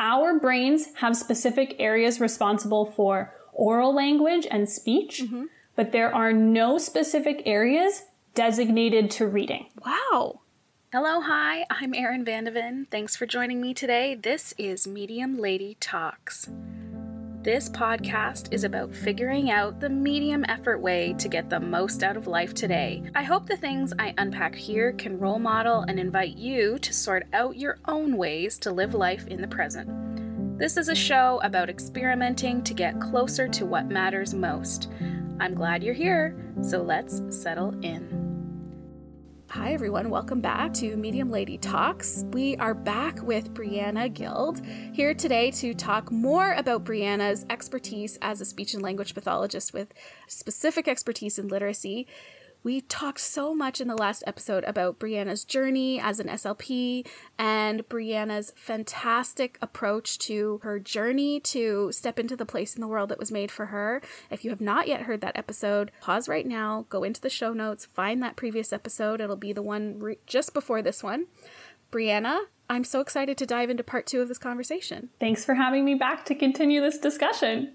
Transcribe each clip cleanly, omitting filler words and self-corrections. Our brains have specific areas responsible for oral language and speech, mm-hmm. but there are no specific areas designated to reading. Wow. Hello, hi, I'm Erin Vandeven. Thanks for joining me today. This is Medium Lady Talks. This podcast is about figuring out the medium effort way to get the most out of life today. I hope the things I unpack here can role model and invite you to sort out your own ways to live life in the present. This is a show about experimenting to get closer to what matters most. I'm glad you're here, so let's settle in. Hi everyone, welcome back to Medium Lady Talks. We are back with Brianna Guild here today to talk more about Brianna's expertise as a speech and language pathologist with specific expertise in literacy. We talked so much in the last episode about Brianna's journey as an SLP and Brianna's fantastic approach to her journey to step into the place in the world that was made for her. If you have not yet heard that episode, pause right now, go into the show notes, find that previous episode. It'll be the one just before this one. Brianna, I'm so excited to dive into part 2 of this conversation. Thanks for having me back to continue this discussion.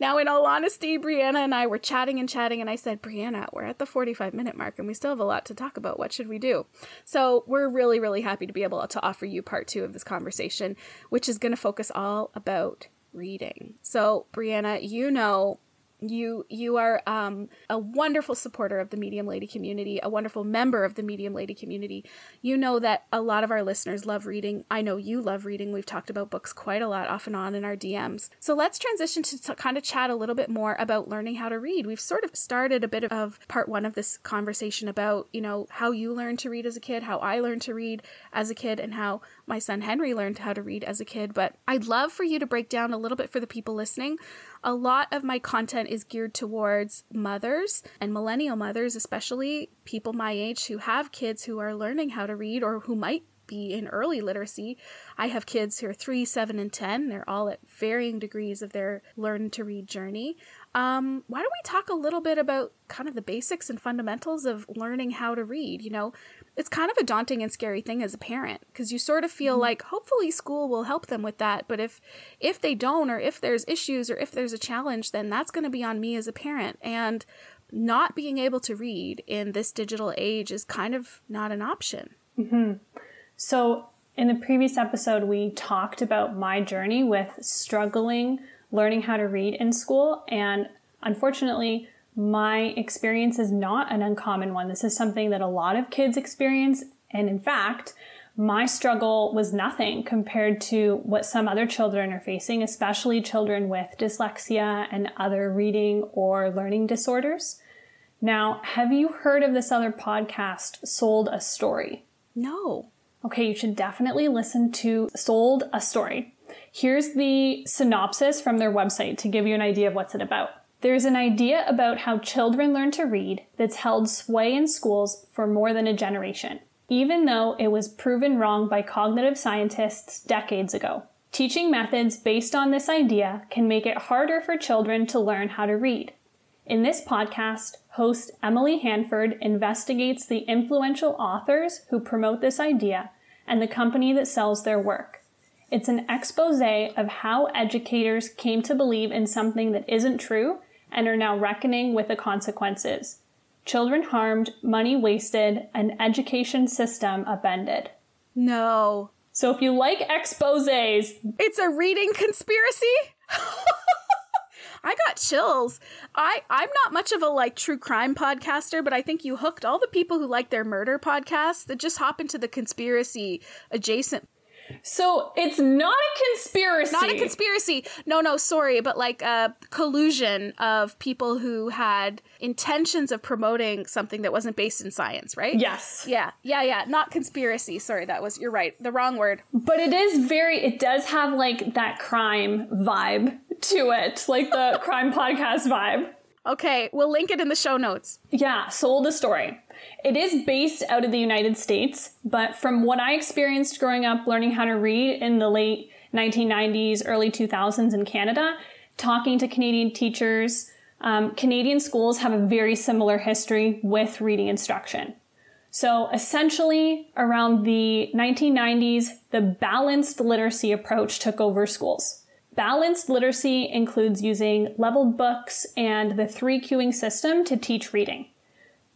Now, in all honesty, Brianna and I were chatting, and I said, Brianna, we're at the 45-minute mark, and we still have a lot to talk about. What should we do? So we're really, really happy to be able to offer you part 2 of this conversation, which is going to focus all about reading. So, Brianna, you know, you are a wonderful supporter of the Medium Lady community, a wonderful member of the Medium Lady community. You know that a lot of our listeners love reading. I know you love reading. We've talked about books quite a lot off and on in our DMs. So let's transition to kind of chat a little bit more about learning how to read. We've sort of started a bit of part 1 of this conversation about, you know, how you learned to read as a kid, how I learned to read as a kid, and how my son Henry learned how to read as a kid. But I'd love for you to break down a little bit for the people listening. A lot of my content is geared towards mothers and millennial mothers, especially people my age who have kids who are learning how to read or who might be in early literacy. I have kids who are 3, 7, and 10. They're all at varying degrees of their learn to read journey. Why don't we talk a little bit about kind of the basics and fundamentals of learning how to read? You know, it's kind of a daunting and scary thing as a parent because you sort of feel like hopefully school will help them with that. But if they don't, or if there's issues, or if there's a challenge, then that's going to be on me as a parent. And not being able to read in this digital age is kind of not an option. Mm-hmm. So in the previous episode, we talked about my journey with struggling learning how to read in school. And unfortunately, my experience is not an uncommon one. This is something that a lot of kids experience. And in fact, my struggle was nothing compared to what some other children are facing, especially children with dyslexia and other reading or learning disorders. Now, have you heard of this other podcast, Sold a Story? No. Okay, you should definitely listen to Sold a Story. Here's the synopsis from their website to give you an idea of what's it about. There's an idea about how children learn to read that's held sway in schools for more than a generation, even though it was proven wrong by cognitive scientists decades ago. Teaching methods based on this idea can make it harder for children to learn how to read. In this podcast, host Emily Hanford investigates the influential authors who promote this idea and the company that sells their work. It's an exposé of how educators came to believe in something that isn't true and are now reckoning with the consequences. Children harmed, money wasted, an education system upended. No. So if you like exposés... It's a reading conspiracy? I got chills. I'm not much of a like true crime podcaster, but I think you hooked all the people who like their murder podcasts that just hop into the conspiracy adjacent. So it's not a conspiracy. Not a conspiracy. No, sorry. But like a collusion of people who had intentions of promoting something that wasn't based in science, right? Yes. Yeah. Not conspiracy. Sorry, you're right. The wrong word. But it does have like that crime vibe to it, like the crime podcast vibe. Okay, we'll link it in the show notes. Yeah, Sold a Story. It is based out of the United States, but from what I experienced growing up learning how to read in the late 1990s, early 2000s in Canada, talking to Canadian teachers, Canadian schools have a very similar history with reading instruction. So essentially, around the 1990s, the balanced literacy approach took over schools. Balanced literacy includes using leveled books and the 3 queuing system to teach reading.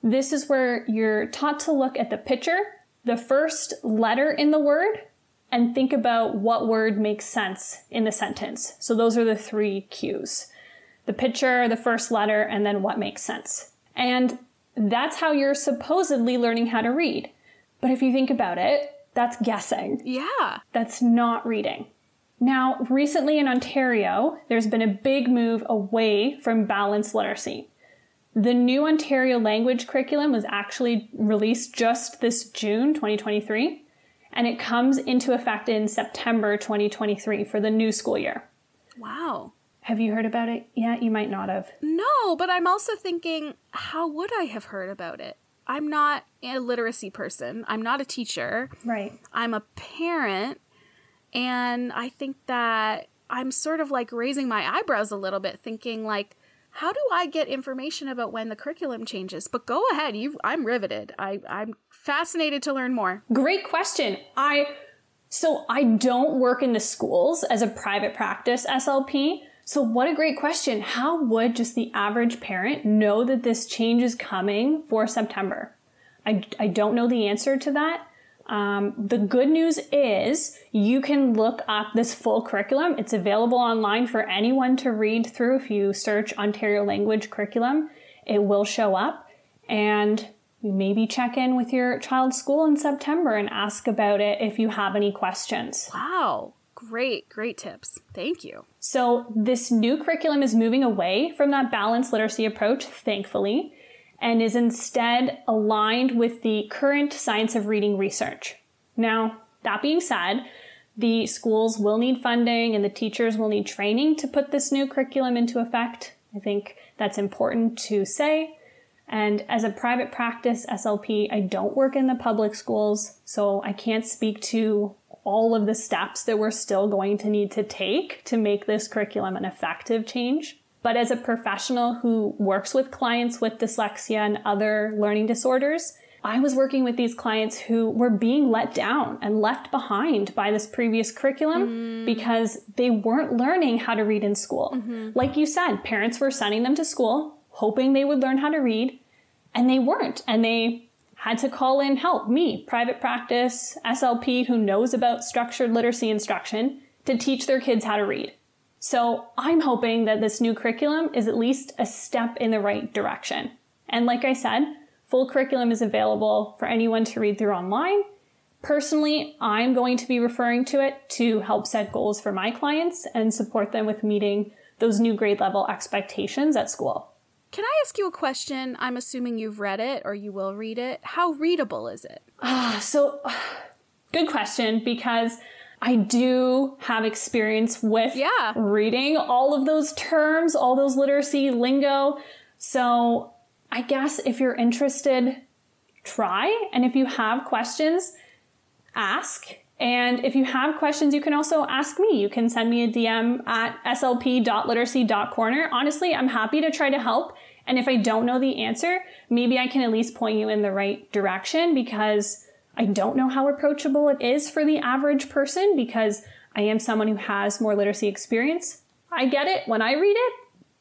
This is where you're taught to look at the picture, the first letter in the word, and think about what word makes sense in the sentence. So those are the 3 cues. The picture, the first letter, and then what makes sense. And that's how you're supposedly learning how to read. But if you think about it, that's guessing. Yeah. That's not reading. Now, recently in Ontario, there's been a big move away from balanced literacy. The new Ontario language curriculum was actually released just this June 2023, and it comes into effect in September 2023 for the new school year. Wow. Have you heard about it? Yeah, you might not have. No, but I'm also thinking, how would I have heard about it? I'm not a literacy person. I'm not a teacher. Right. I'm a parent. And I think that I'm sort of like raising my eyebrows a little bit, thinking like, how do I get information about when the curriculum changes? But go ahead. I'm riveted. I'm fascinated to learn more. Great question. So I don't work in the schools as a private practice SLP. So what a great question. How would just the average parent know that this change is coming for September? I don't know the answer to that. The good news is you can look up this full curriculum. It's available online for anyone to read through. If you search Ontario language curriculum, it will show up. And maybe check in with your child's school in September and ask about it if you have any questions. Wow. Great tips. Thank you. So this new curriculum is moving away from that balanced literacy approach, thankfully, and is instead aligned with the current science of reading research. Now, that being said, the schools will need funding and the teachers will need training to put this new curriculum into effect. I think that's important to say. And as a private practice SLP, I don't work in the public schools, so I can't speak to all of the steps that we're still going to need to take to make this curriculum an effective change. But as a professional who works with clients with dyslexia and other learning disorders, I was working with these clients who were being let down and left behind by this previous curriculum because they weren't learning how to read in school. Mm-hmm. Like you said, parents were sending them to school, hoping they would learn how to read, and they weren't. And they had to call in help, me, private practice, SLP, who knows about structured literacy instruction, to teach their kids how to read. So I'm hoping that this new curriculum is at least a step in the right direction. And like I said, full curriculum is available for anyone to read through online. Personally, I'm going to be referring to it to help set goals for my clients and support them with meeting those new grade level expectations at school. Can I ask you a question? I'm assuming you've read it or you will read it. How readable is it? Good question, because I do have experience with reading all of those terms, all those literacy lingo. So I guess if you're interested, try. And if you have questions, ask. And if you have questions, you can also ask me. You can send me a DM at slp.literacy.corner. Honestly, I'm happy to try to help. And if I don't know the answer, maybe I can at least point you in the right direction, because I don't know how approachable it is for the average person, because I am someone who has more literacy experience. I get it when I read it,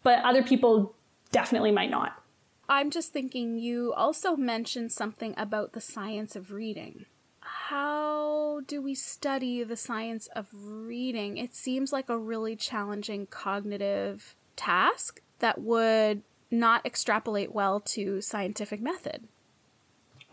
but other people definitely might not. I'm just thinking, you also mentioned something about the science of reading. How do we study the science of reading? It seems like a really challenging cognitive task that would not extrapolate well to scientific method.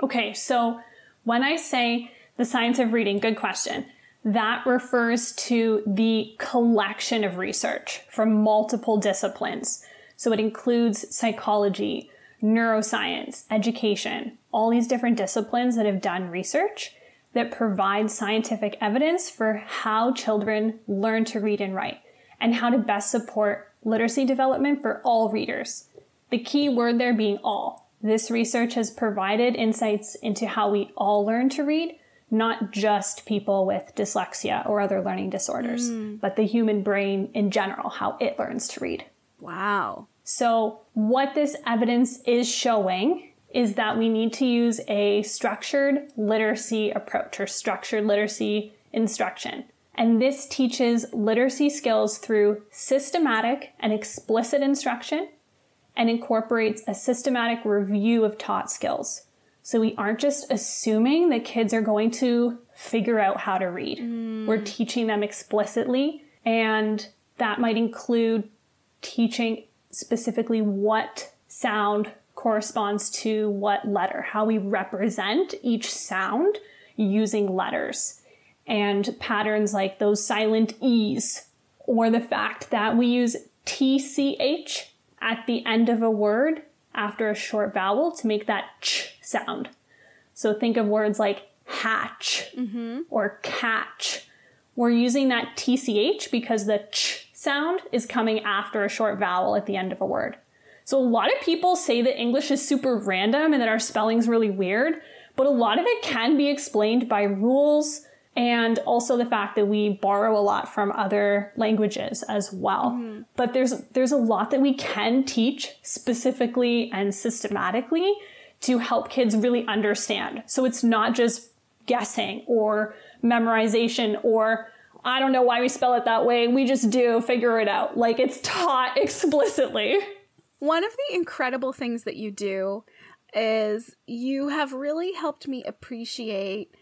Okay, so when I say the science of reading, good question, that refers to the collection of research from multiple disciplines. So it includes psychology, neuroscience, education, all these different disciplines that have done research that provides scientific evidence for how children learn to read and write and how to best support literacy development for all readers. The key word there being all. This research has provided insights into how we all learn to read, not just people with dyslexia or other learning disorders, but the human brain in general, how it learns to read. Wow. So what this evidence is showing is that we need to use a structured literacy approach or structured literacy instruction. And this teaches literacy skills through systematic and explicit instruction and incorporates a systematic review of taught skills. So we aren't just assuming that kids are going to figure out how to read. We're teaching them explicitly, and that might include teaching specifically what sound corresponds to what letter, how we represent each sound using letters. And patterns like those silent E's, or the fact that we use TCH at the end of a word after a short vowel to make that ch sound. So think of words like hatch or catch. We're using that TCH because the ch sound is coming after a short vowel at the end of a word. So a lot of people say that English is super random and that our spelling's really weird, but a lot of it can be explained by rules, and also the fact that we borrow a lot from other languages as well. But there's a lot that we can teach specifically and systematically to help kids really understand. So it's not just guessing or memorization or I don't know why we spell it that way. We just do figure it out. Like, it's taught explicitly. One of the incredible things that you do is you have really helped me appreciate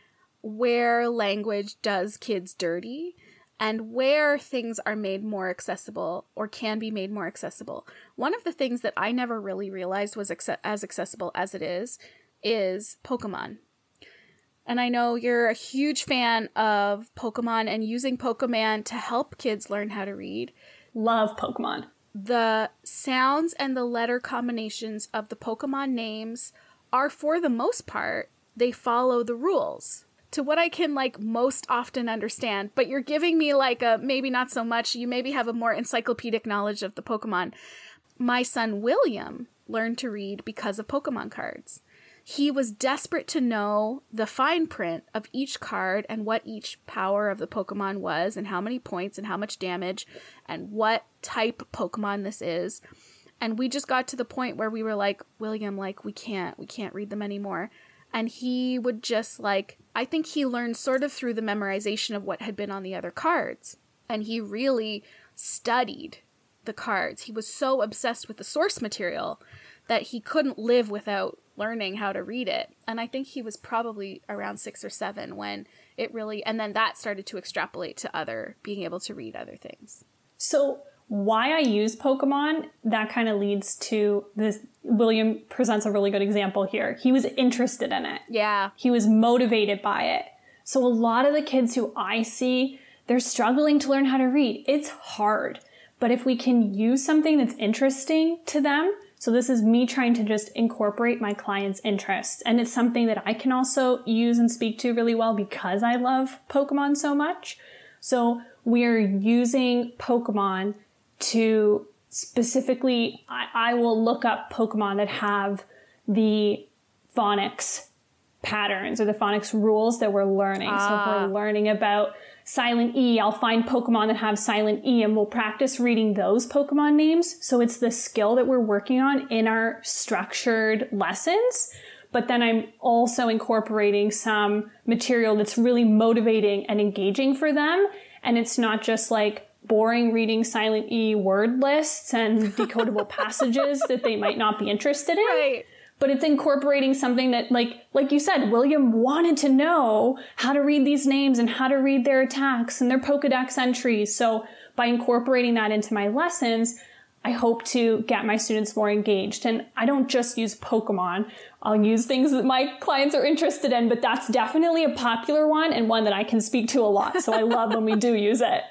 where language does kids dirty and where things are made more accessible or can be made more accessible. One of the things that I never really realized was as accessible as it is Pokemon. And I know you're a huge fan of Pokemon and using Pokemon to help kids learn how to read. Love Pokemon. The sounds and the letter combinations of the Pokemon names are, for the most part, they follow the rules. To what I can, like, most often understand, but you're giving me, like, a maybe not so much. You maybe have a more encyclopedic knowledge of the Pokemon. My son William learned to read because of Pokemon cards. He was desperate to know the fine print of each card and what each power of the Pokemon was and how many points and how much damage and what type Pokemon this is. And we just got to the point where we were like, William, like, we can't read them anymore. And he would just, like, I think he learned sort of through the memorization of what had been on the other cards. And he really studied the cards. He was so obsessed with the source material that he couldn't live without learning how to read it. And I think he was probably around 6 or 7 when it really, and then that started to extrapolate to other, being able to read other things. So why I use Pokemon, that kind of leads to this. William presents a really good example here. He was interested in it. Yeah. He was motivated by it. So a lot of the kids who I see, they're struggling to learn how to read. It's hard. But if we can use something that's interesting to them, so this is me trying to just incorporate my clients' interests. And it's something that I can also use and speak to really well because I love Pokemon so much. So we're using Pokemon to specifically, I will look up Pokemon that have the phonics patterns or the phonics rules that we're learning. So if we're learning about silent E, I'll find Pokemon that have silent E and we'll practice reading those Pokemon names. So it's the skill that we're working on in our structured lessons. But then I'm also incorporating some material that's really motivating and engaging for them. And it's not just like boring reading silent E word lists and decodable passages that they might not be interested in. Right. But it's incorporating something that, like you said, William wanted to know how to read these names and how to read their attacks and their Pokedex entries. So by incorporating that into my lessons, I hope to get my students more engaged. And I don't just use Pokemon. I'll use things that my clients are interested in, but that's definitely a popular one and one that I can speak to a lot. So I love when we do use it.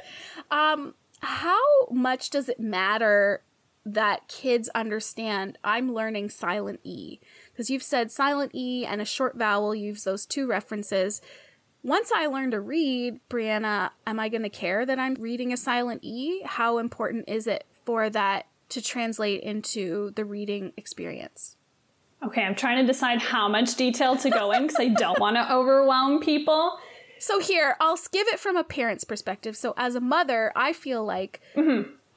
How much does it matter that kids understand I'm learning silent E? Because you've said silent E and a short vowel, use those 2 references. Once I learn to read, Brianna, am I going to care that I'm reading a silent E? How important is it for that to translate into the reading experience? Okay, I'm trying to decide how much detail to go in because I don't want to overwhelm people. So here, I'll give it from a parent's perspective. So as a mother, I feel like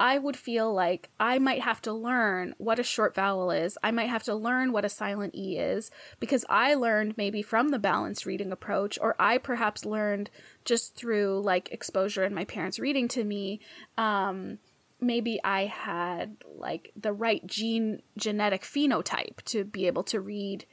I would feel like I might have to learn what a short vowel is. I might have to learn what a silent E is, because I learned maybe from the balanced reading approach, or I perhaps learned just through like exposure and my parents reading to me. Maybe I had like the right genetic phenotype to be able to read,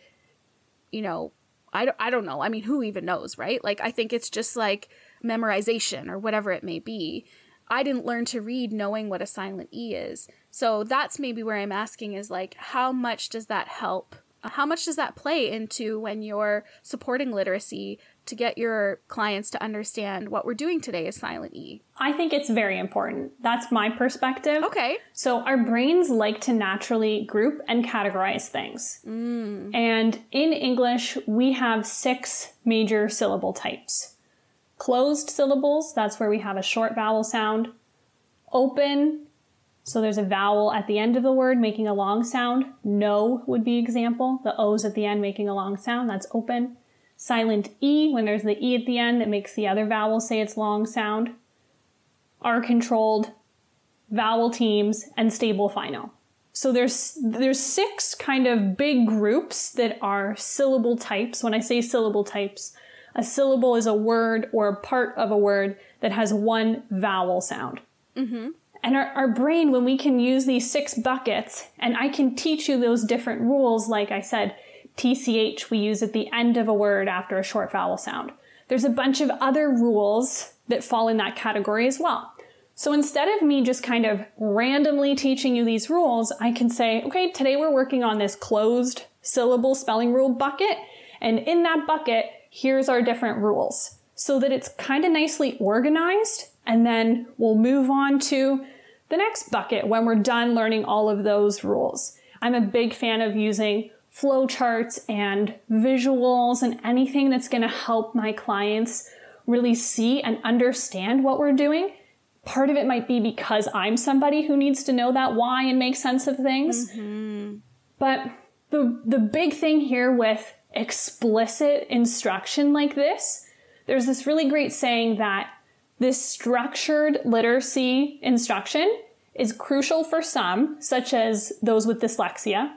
you know, I don't know. I mean, who even knows, right? Like, I think it's just like memorization or whatever it may be. I didn't learn to read knowing what a silent E is. So that's maybe where I'm asking is like, how much does that help? How much does that play into when you're supporting literacy to get your clients to understand what we're doing today is silent E? I think it's very important. That's my perspective. Okay. So our brains like to naturally group and categorize things. Mm. And in English, we have 6 major syllable types. Closed syllables, that's where we have a short vowel sound. Open, so there's a vowel at the end of the word making a long sound. No would be example. The O's at the end making a long sound, that's open. Silent E, when there's the E at the end, it makes the other vowel say its long sound. R-controlled, vowel teams, and stable final. So there's 6 kind of big groups that are syllable types. When I say syllable types, a syllable is a word or a part of a word that has one vowel sound. Mm-hmm. And our brain, when we can use these 6 buckets, and I can teach you those different rules, like I said, TCH we use at the end of a word after a short vowel sound. There's a bunch of other rules that fall in that category as well. So instead of me just kind of randomly teaching you these rules, I can say, okay, today we're working on this closed syllable spelling rule bucket. And in that bucket, here's our different rules, so that it's kind of nicely organized. And then we'll move on to the next bucket when we're done learning all of those rules. I'm a big fan of using flowcharts and visuals and anything that's going to help my clients really see and understand what we're doing. Part of it might be because I'm somebody who needs to know that why and make sense of things. Mm-hmm. But the big thing here with explicit instruction like this, there's this really great saying that this structured literacy instruction is crucial for some, such as those with dyslexia.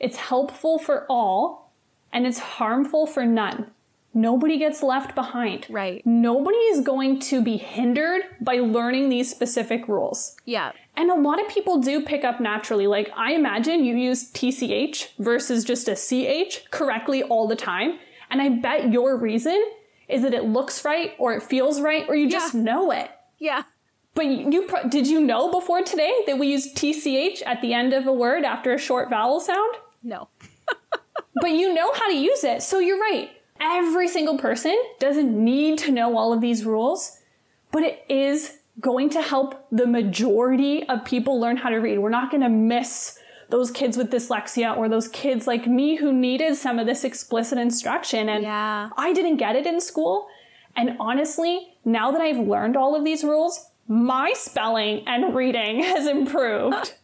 It's helpful for all, and it's harmful for none. Nobody gets left behind. Right. Nobody is going to be hindered by learning these specific rules. Yeah. And a lot of people do pick up naturally. Like, I imagine you use TCH versus just a CH correctly all the time. And I bet your reason is that it looks right or it feels right or you just know it. Yeah. But did you know before today that we use TCH at the end of a word after a short vowel sound? No. But you know how to use it. So you're right. Every single person doesn't need to know all of these rules, but it is going to help the majority of people learn how to read. We're not going to miss those kids with dyslexia or those kids like me who needed some of this explicit instruction. And I didn't get it in school. And honestly, now that I've learned all of these rules, my spelling and reading has improved.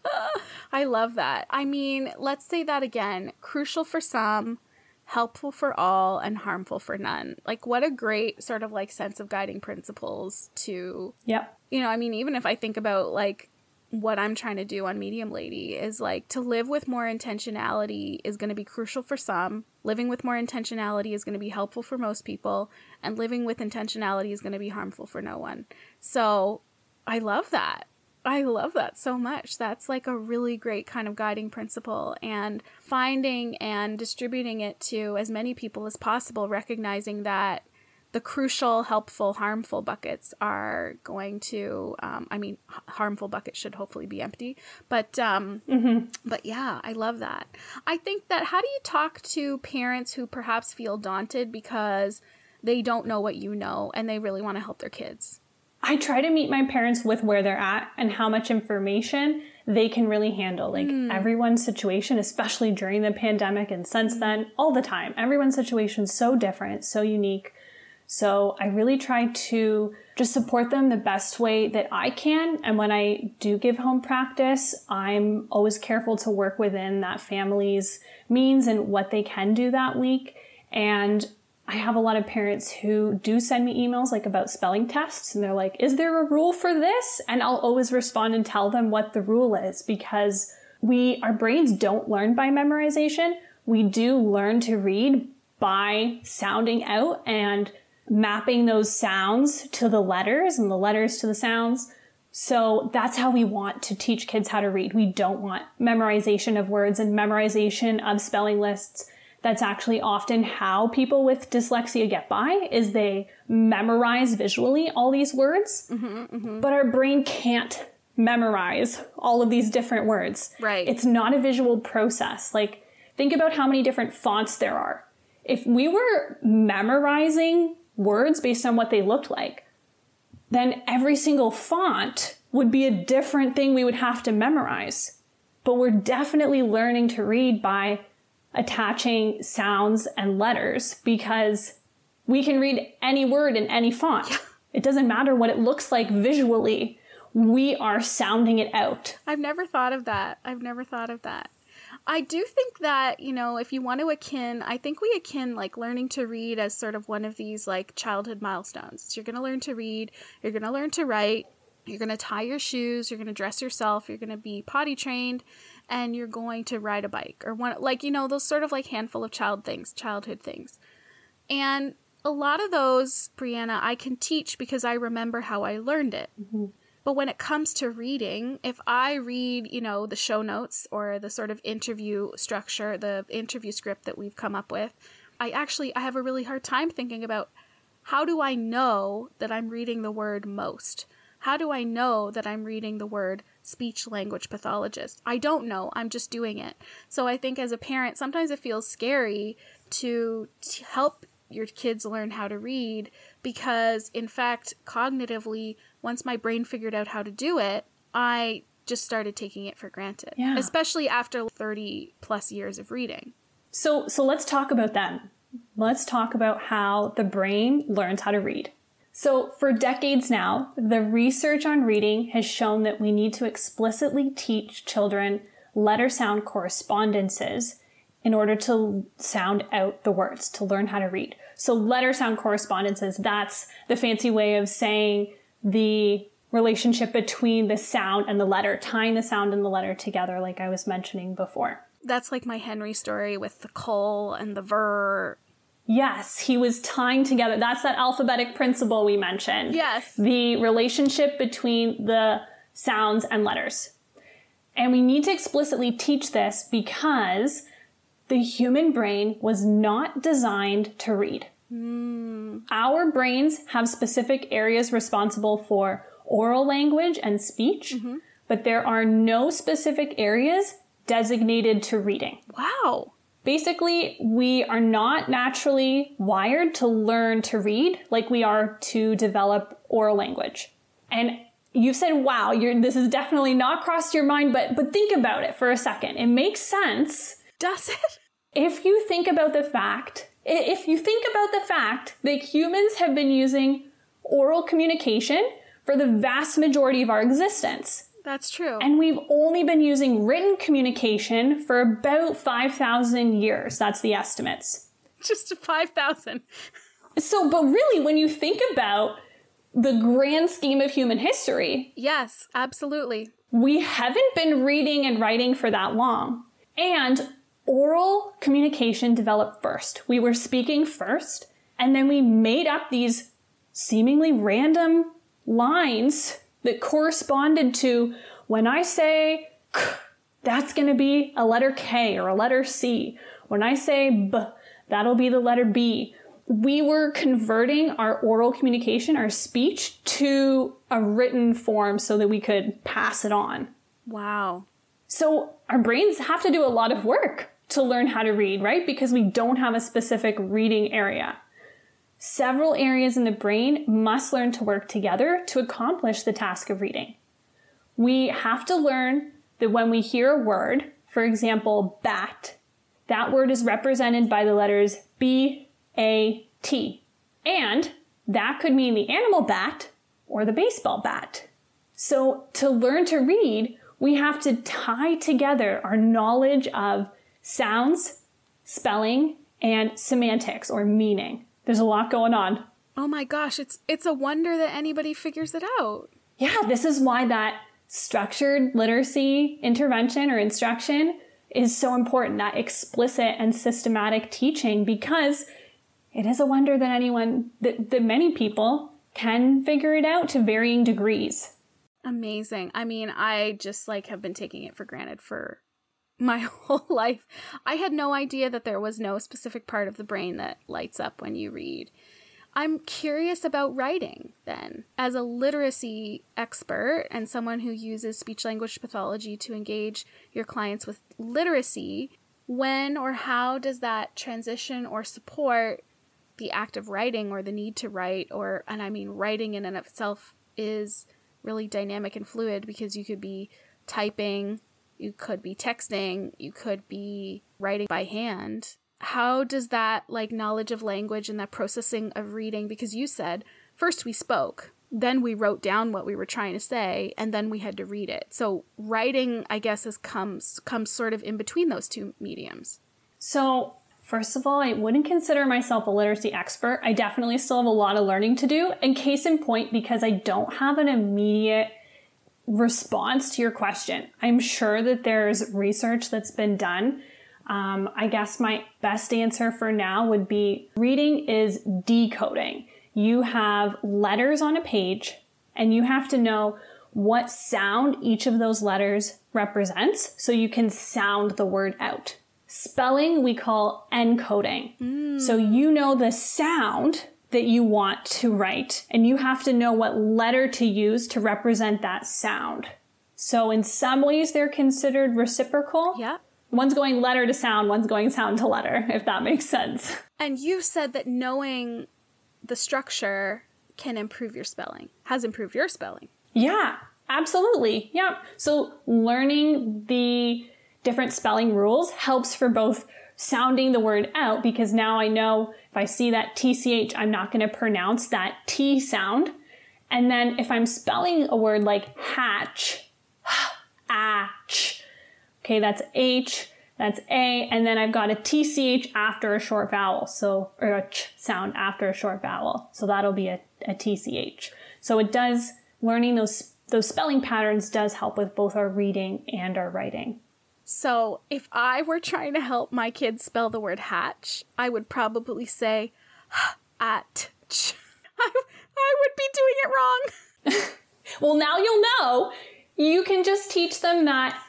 I love that. I mean, let's say that again. Crucial for some, helpful for all, and harmful for none. Like, what a great sort of like sense of guiding principles to, you know, I mean, even if I think about like what I'm trying to do on Medium Lady is like to live with more intentionality is going to be crucial for some. Living with more intentionality is going to be helpful for most people. And living with intentionality is going to be harmful for no one. So I love that. I love that so much. That's like a really great kind of guiding principle, and finding and distributing it to as many people as possible, recognizing that the crucial, helpful, harmful buckets are going to, I mean, harmful bucket should hopefully be empty, but yeah, I love that. I think that how do you talk to parents who perhaps feel daunted because they don't know what you know and they really want to help their kids? I try to meet my parents with where they're at and how much information they can really handle. Like everyone's situation, especially during the pandemic and since then, all the time, everyone's situation is so different, so unique. So I really try to just support them the best way that I can. And when I do give home practice, I'm always careful to work within that family's means and what they can do that week. And I have a lot of parents who do send me emails like about spelling tests, and they're like, is there a rule for this? And I'll always respond and tell them what the rule is, because our brains don't learn by memorization. We do learn to read by sounding out and mapping those sounds to the letters and the letters to the sounds. So that's how we want to teach kids how to read. We don't want memorization of words and memorization of spelling lists. That's actually often how people with dyslexia get by, is they memorize visually all these words, but our brain can't memorize all of these different words. Right. It's not a visual process. Like, think about how many different fonts there are. If we were memorizing words based on what they looked like, then every single font would be a different thing we would have to memorize. But we're definitely learning to read by attaching sounds and letters, because we can read any word in any font. Yeah. It doesn't matter what it looks like visually. We are sounding it out. I've never thought of that. I do think that, you know, if you want to akin, I think we akin like learning to read as sort of one of these like childhood milestones. So you're going to learn to read, you're going to learn to write, you're going to tie your shoes, you're going to dress yourself, you're going to be potty trained, and you're going to ride a bike, or one, like, you know, those sort of like handful of childhood things. And a lot of those, Brianna, I can teach because I remember how I learned it. Mm-hmm. But when it comes to reading, if I read, you know, the show notes or the sort of interview structure, the interview script that we've come up with, I have a really hard time thinking about, how do I know that I'm reading the word most? How do I know that I'm reading the word speech language pathologist? I don't know. I'm just doing it. So I think as a parent, sometimes it feels scary to help your kids learn how to read, because in fact, cognitively, once my brain figured out how to do it, I just started taking it for granted, yeah. Especially after 30 plus years of reading. So let's talk about that. Let's talk about how the brain learns how to read. So for decades now, the research on reading has shown that we need to explicitly teach children letter sound correspondences in order to sound out the words, to learn how to read. So letter sound correspondences, that's the fancy way of saying the relationship between the sound and the letter, tying the sound and the letter together, like I was mentioning before. That's like my Henry story with the col and the ver. Yes, he was tying together. That's that alphabetic principle we mentioned. Yes. The relationship between the sounds and letters. And we need to explicitly teach this because the human brain was not designed to read. Mm. Our brains have specific areas responsible for oral language and speech, but there are no specific areas designated to reading. Wow. Basically, we are not naturally wired to learn to read like we are to develop oral language. And you've said, wow, this has definitely not crossed your mind, but think about it for a second. It makes sense. Does it? If you think about the fact that humans have been using oral communication for the vast majority of our existence. That's true. And we've only been using written communication for about 5,000 years. That's the estimates. Just 5,000. So, but really, when you think about the grand scheme of human history. Yes, absolutely. We haven't been reading and writing for that long. And oral communication developed first. We were speaking first, and then we made up these seemingly random lines that corresponded to, when I say k, that's going to be a letter K or a letter C. When I say b, that'll be the letter B. We were converting our oral communication, our speech, to a written form so that we could pass it on. Wow. So our brains have to do a lot of work to learn how to read, right? Because we don't have a specific reading area. Several areas in the brain must learn to work together to accomplish the task of reading. We have to learn that when we hear a word, for example, bat, that word is represented by the letters B, A, T. And that could mean the animal bat or the baseball bat. So to learn to read, we have to tie together our knowledge of sounds, spelling, and semantics or meaning. There's a lot going on. Oh my gosh, it's a wonder that anybody figures it out. Yeah, this is why that structured literacy intervention or instruction is so important, that explicit and systematic teaching, because it is a wonder that that many people can figure it out to varying degrees. Amazing. I mean, I just have been taking it for granted for my whole life. I had no idea that there was no specific part of the brain that lights up when you read. I'm curious about writing then. As a literacy expert and someone who uses speech-language pathology to engage your clients with literacy, when or how does that transition or support the act of writing or the need to write? Writing in and of itself is really dynamic and fluid, because you could be typing, you could be texting, you could be writing by hand. How does that knowledge of language and that processing of reading, because you said first we spoke, then we wrote down what we were trying to say, and then we had to read it. So writing, I guess, comes sort of in between those two mediums. So first of all, I wouldn't consider myself a literacy expert. I definitely still have a lot of learning to do. And case in point, because I don't have an immediate response to your question. I'm sure that there's research that's been done. I guess my best answer for now would be reading is decoding. You have letters on a page and you have to know what sound each of those letters represents so you can sound the word out. Spelling we call encoding. So you know the sound that you want to write and you have to know what letter to use to represent that sound. So in some ways they're considered reciprocal. Yeah. One's going letter to sound, one's going sound to letter, if that makes sense. And you said that knowing the structure can improve your spelling, has improved your spelling. Yeah, absolutely. Yeah. So learning the different spelling rules helps for both sounding the word out, because now I know if I see that TCH, I'm not going to pronounce that T sound. And then if I'm spelling a word like hatch, atch, okay, that's H, that's A, and then I've got a TCH after a short vowel, or a ch sound after a short vowel. So that'll be a TCH. So it does, learning those spelling patterns does help with both our reading and our writing. So if I were trying to help my kids spell the word hatch, I would probably say hatch. I would be doing it wrong. Well, now you'll know. You can just teach them that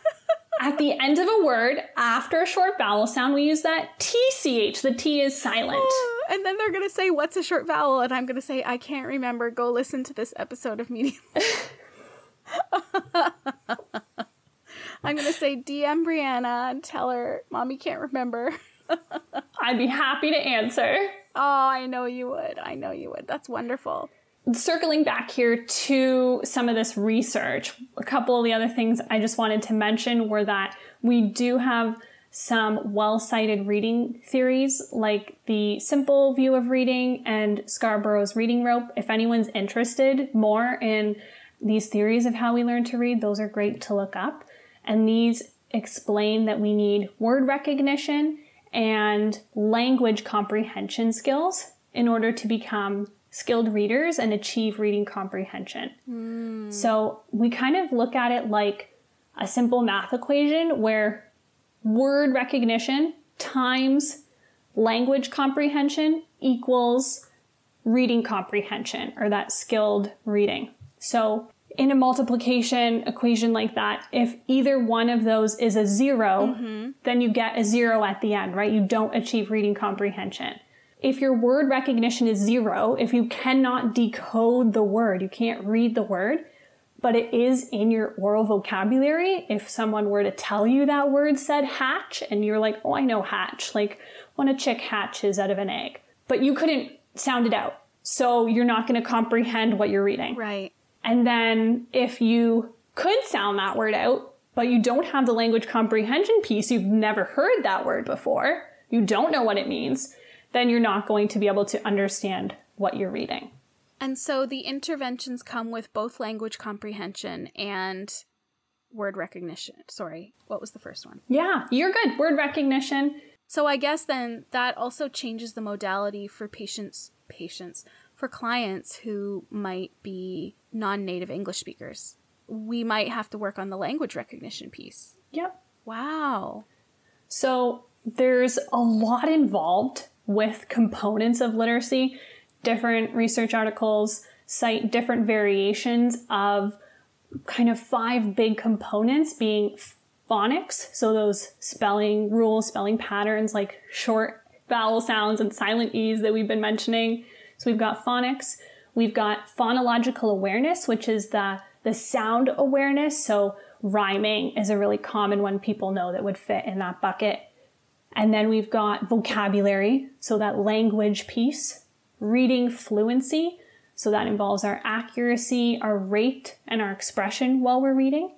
at the end of a word, after a short vowel sound, we use that TCH. The T is silent. And then they're going to say, what's a short vowel? And I'm going to say, I can't remember. Go listen to this episode of Medium. I'm going to say, DM Brianna and tell her, Mommy can't remember. I'd be happy to answer. Oh, I know you would. I know you would. That's wonderful. Circling back here to some of this research, a couple of the other things I just wanted to mention were that we do have some well-cited reading theories like the simple view of reading and Scarborough's reading rope. If anyone's interested more in these theories of how we learn to read, those are great to look up. And these explain that we need word recognition and language comprehension skills in order to become skilled readers and achieve reading comprehension. So we kind of look at it like a simple math equation where word recognition times language comprehension equals reading comprehension, or that skilled reading. So in a multiplication equation like that, if either one of those is a zero, then you get a zero at the end, right? You don't achieve reading comprehension. If your word recognition is zero, if you cannot decode the word, you can't read the word, but it is in your oral vocabulary. If someone were to tell you that word said hatch, and you're like, oh, I know hatch, like when a chick hatches out of an egg, but you couldn't sound it out. So you're not going to comprehend what you're reading. Right. And then if you could sound that word out, but you don't have the language comprehension piece, you've never heard that word before, you don't know what it means, then you're not going to be able to understand what you're reading. And so the interventions come with both language comprehension and word recognition. Sorry, what was the first one? Yeah, you're good. Word recognition So I guess then that also changes the modality for for clients who might be non-native English speakers. We might have to work on the language recognition piece. Yep. Wow. So there's a lot involved with components of literacy. Different research articles cite different variations of kind of five big components, being phonics, so those spelling rules, spelling patterns like short vowel sounds and silent E's that we've been mentioning. So we've got phonics, we've got phonological awareness, which is the sound awareness. So rhyming is a really common one people know that would fit in that bucket. And then we've got vocabulary, so that language piece, reading fluency, so that involves our accuracy, our rate, and our expression while we're reading.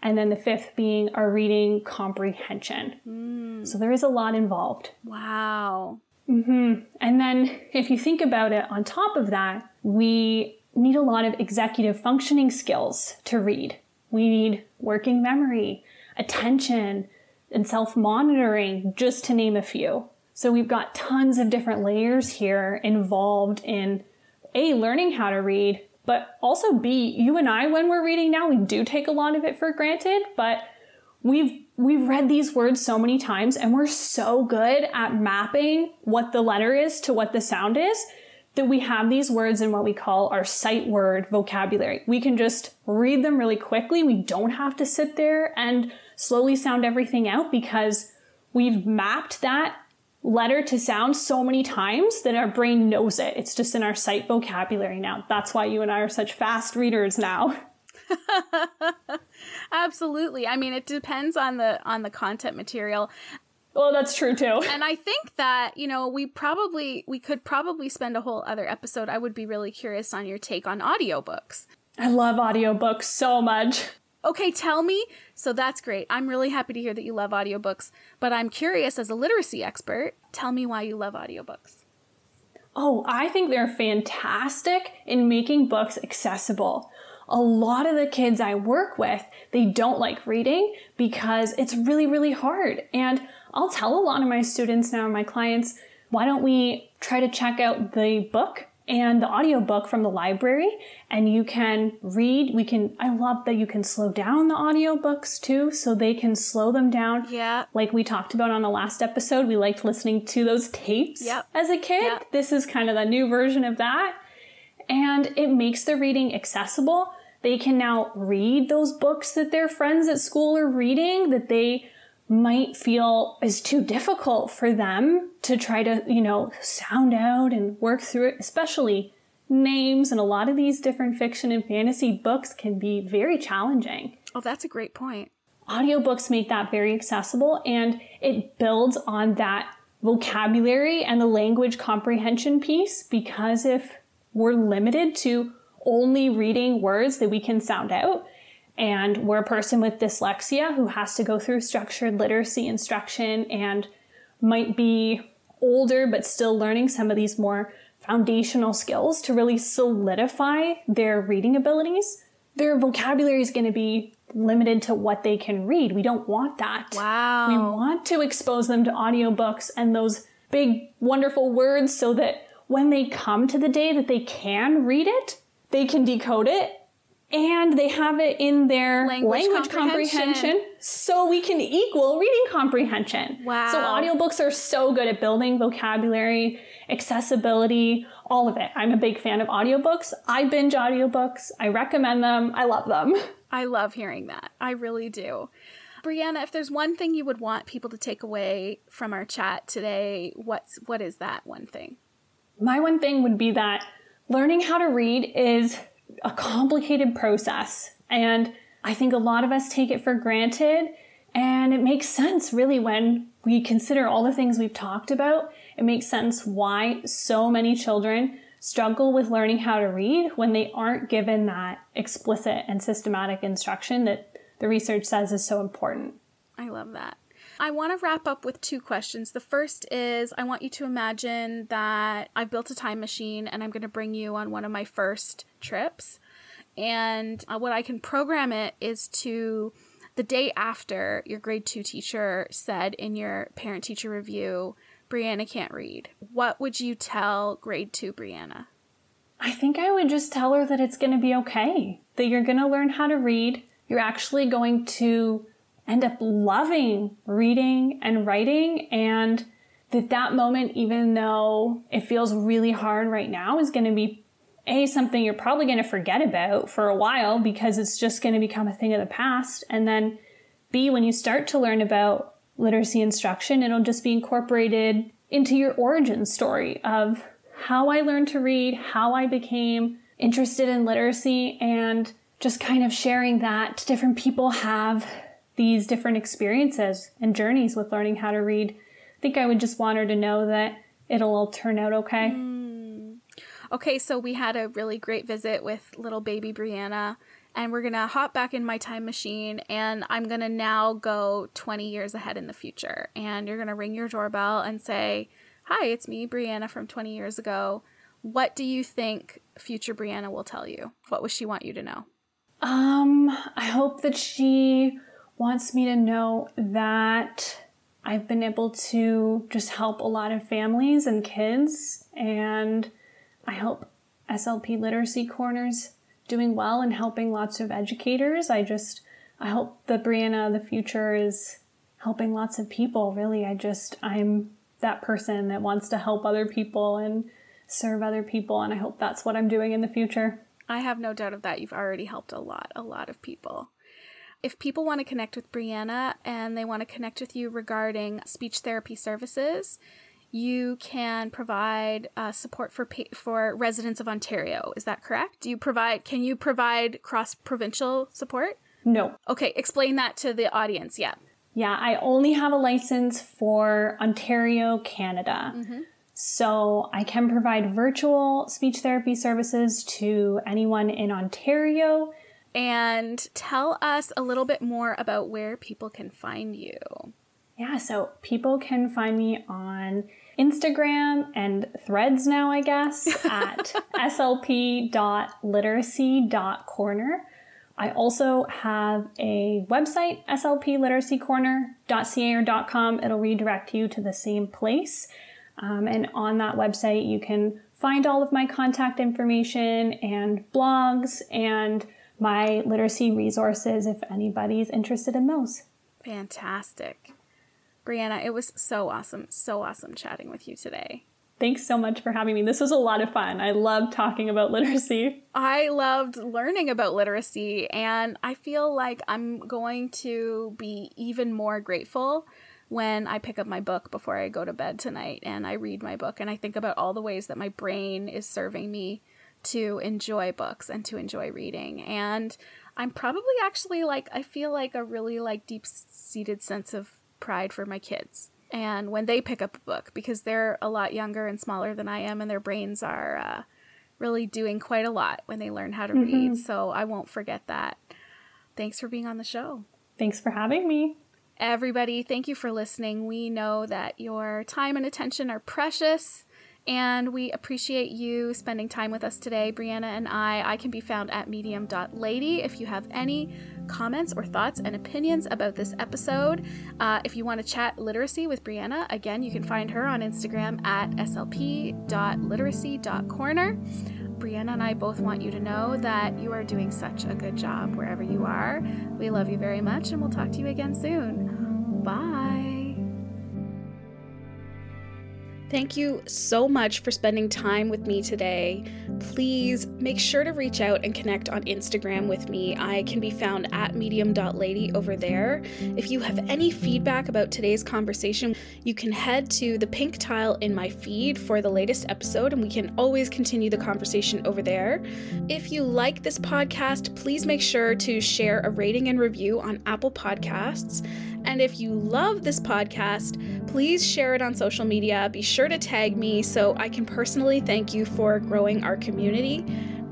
And then the fifth being our reading comprehension. So there is a lot involved. Wow. Mm-hmm. And then if you think about it, on top of that, we need a lot of executive functioning skills to read. We need working memory, attention, and self-monitoring, just to name a few. So we've got tons of different layers here involved in A, learning how to read, but also B, you and I, when we're reading now, we do take a lot of it for granted, but we've read these words so many times and we're so good at mapping what the letter is to what the sound is that we have these words in what we call our sight word vocabulary. We can just read them really quickly. We don't have to sit there and slowly sound everything out because we've mapped that letter to sound so many times that our brain knows it. It's just in our sight vocabulary now. That's why you and I are such fast readers now. Absolutely. I mean, it depends on the content material. Well, that's true too. And I think that, you know, we could probably spend a whole other episode. I would be really curious on your take on audiobooks. I love audiobooks so much. Okay, tell me. So that's great. I'm really happy to hear that you love audiobooks, but I'm curious as a literacy expert, tell me why you love audiobooks. Oh, I think they're fantastic in making books accessible. A lot of the kids I work with, they don't like reading because it's really, really hard. And I'll tell a lot of my students now, my clients, why don't we try to check out the book and the audiobook from the library, and you can read. I love that you can slow down the audiobooks too, so they can slow them down. Yeah. Like we talked about on the last episode, we liked listening to those tapes as a kid. Yep. This is kind of the new version of that. And it makes the reading accessible. They can now read those books that their friends at school are reading that they might feel is too difficult for them to try to, you know, sound out and work through it, especially names. And a lot of these different fiction and fantasy books can be very challenging. Oh, that's a great point. Audiobooks make that very accessible, and it builds on that vocabulary and the language comprehension piece, because if we're limited to only reading words that we can sound out, and we're a person with dyslexia who has to go through structured literacy instruction and might be older but still learning some of these more foundational skills to really solidify their reading abilities, their vocabulary is going to be limited to what they can read. We don't want that. Wow. We want to expose them to audiobooks and those big, wonderful words so that when they come to the day that they can read it, they can decode it, and they have it in their language comprehension, so we can equal reading comprehension. Wow. So audiobooks are so good at building vocabulary, accessibility, all of it. I'm a big fan of audiobooks. I binge audiobooks. I recommend them. I love them. I love hearing that. I really do. Brianna, if there's one thing you would want people to take away from our chat today, what is that one thing? My one thing would be that learning how to read is a complicated process, and I think a lot of us take it for granted, and it makes sense really when we consider all the things we've talked about. It makes sense why so many children struggle with learning how to read when they aren't given that explicit and systematic instruction that the research says is so important. I love that. I want to wrap up with two questions. The first is, I want you to imagine that I've built a time machine and I'm going to bring you on one of my first trips. And what I can program it is to the day after your grade 2 teacher said in your parent-teacher review, Brianna can't read, what would you tell grade 2 Brianna? I think I would just tell her that it's going to be okay, that you're going to learn how to read. You're actually going to end up loving reading and writing, and that moment, even though it feels really hard right now, is going to be something you're probably going to forget about for a while because it's just going to become a thing of the past. And then B, when you start to learn about literacy instruction, it'll just be incorporated into your origin story of how I learned to read, how I became interested in literacy, and just kind of sharing that different people have these different experiences and journeys with learning how to read. I think I would just want her to know that it'll all turn out okay. Okay, so we had a really great visit with little baby Brianna, and we're going to hop back in my time machine, and I'm going to now go 20 years ahead in the future. And you're going to ring your doorbell and say, "Hi, it's me, Brianna from 20 years ago. What do you think future Brianna will tell you? What would she want you to know?" I hope that she wants me to know that I've been able to just help a lot of families and kids, and I hope SLP Literacy Corner's doing well and helping lots of educators. I hope that Brianna of the future is helping lots of people, really. I'm that person that wants to help other people and serve other people, and I hope that's what I'm doing in the future. I have no doubt of that. You've already helped a lot of people. If people want to connect with Brianna and they want to connect with you regarding speech therapy services, you can provide support for residents of Ontario. Is that correct? Can you provide cross-provincial support? No. Okay, explain that to the audience. Yeah, I only have a license for Ontario, Canada. Mm-hmm. So I can provide virtual speech therapy services to anyone in Ontario. And tell us a little bit more about where people can find you. Yeah, so people can find me on Instagram and Threads now, I guess, at slp.literacy.corner. I also have a website, slpliteracycorner.ca or .com. It'll redirect you to the same place. And on that website, you can find all of my contact information and blogs and my literacy resources if anybody's interested in those. Fantastic. Brianna, it was so awesome chatting with you today. Thanks so much for having me. This was a lot of fun. I loved talking about literacy. I loved learning about literacy, and I feel like I'm going to be even more grateful when I pick up my book before I go to bed tonight and I read my book, and I think about all the ways that my brain is serving me to enjoy books and to enjoy reading. And I'm probably actually I feel like a really deep-seated sense of pride for my kids. And when they pick up a book, because they're a lot younger and smaller than I am, and their brains are really doing quite a lot when they learn how to read. So I won't forget that. Thanks for being on the show. Thanks for having me. Everybody, thank you for listening. We know that your time and attention are precious, and we appreciate you spending time with us today. Brianna and I can be found at medium.lady. If you have any comments or thoughts and opinions about this episode, if you want to chat literacy with Brianna, again, you can find her on Instagram at slp.literacy.corner. Brianna and I both want you to know that you are doing such a good job wherever you are. We love you very much, and we'll talk to you again soon. Bye. Thank you so much for spending time with me today. Please make sure to reach out and connect on Instagram with me. I can be found at medium.lady over there. If you have any feedback about today's conversation, you can head to the pink tile in my feed for the latest episode, and we can always continue the conversation over there. If you like this podcast, please make sure to share a rating and review on Apple Podcasts. And if you love this podcast, please share it on social media. Be sure to tag me so I can personally thank you for growing our community.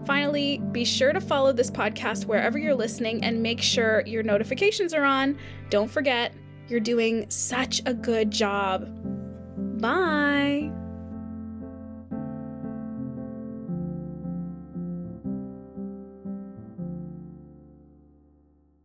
Finally, be sure to follow this podcast wherever you're listening and make sure your notifications are on. Don't forget, you're doing such a good job. Bye.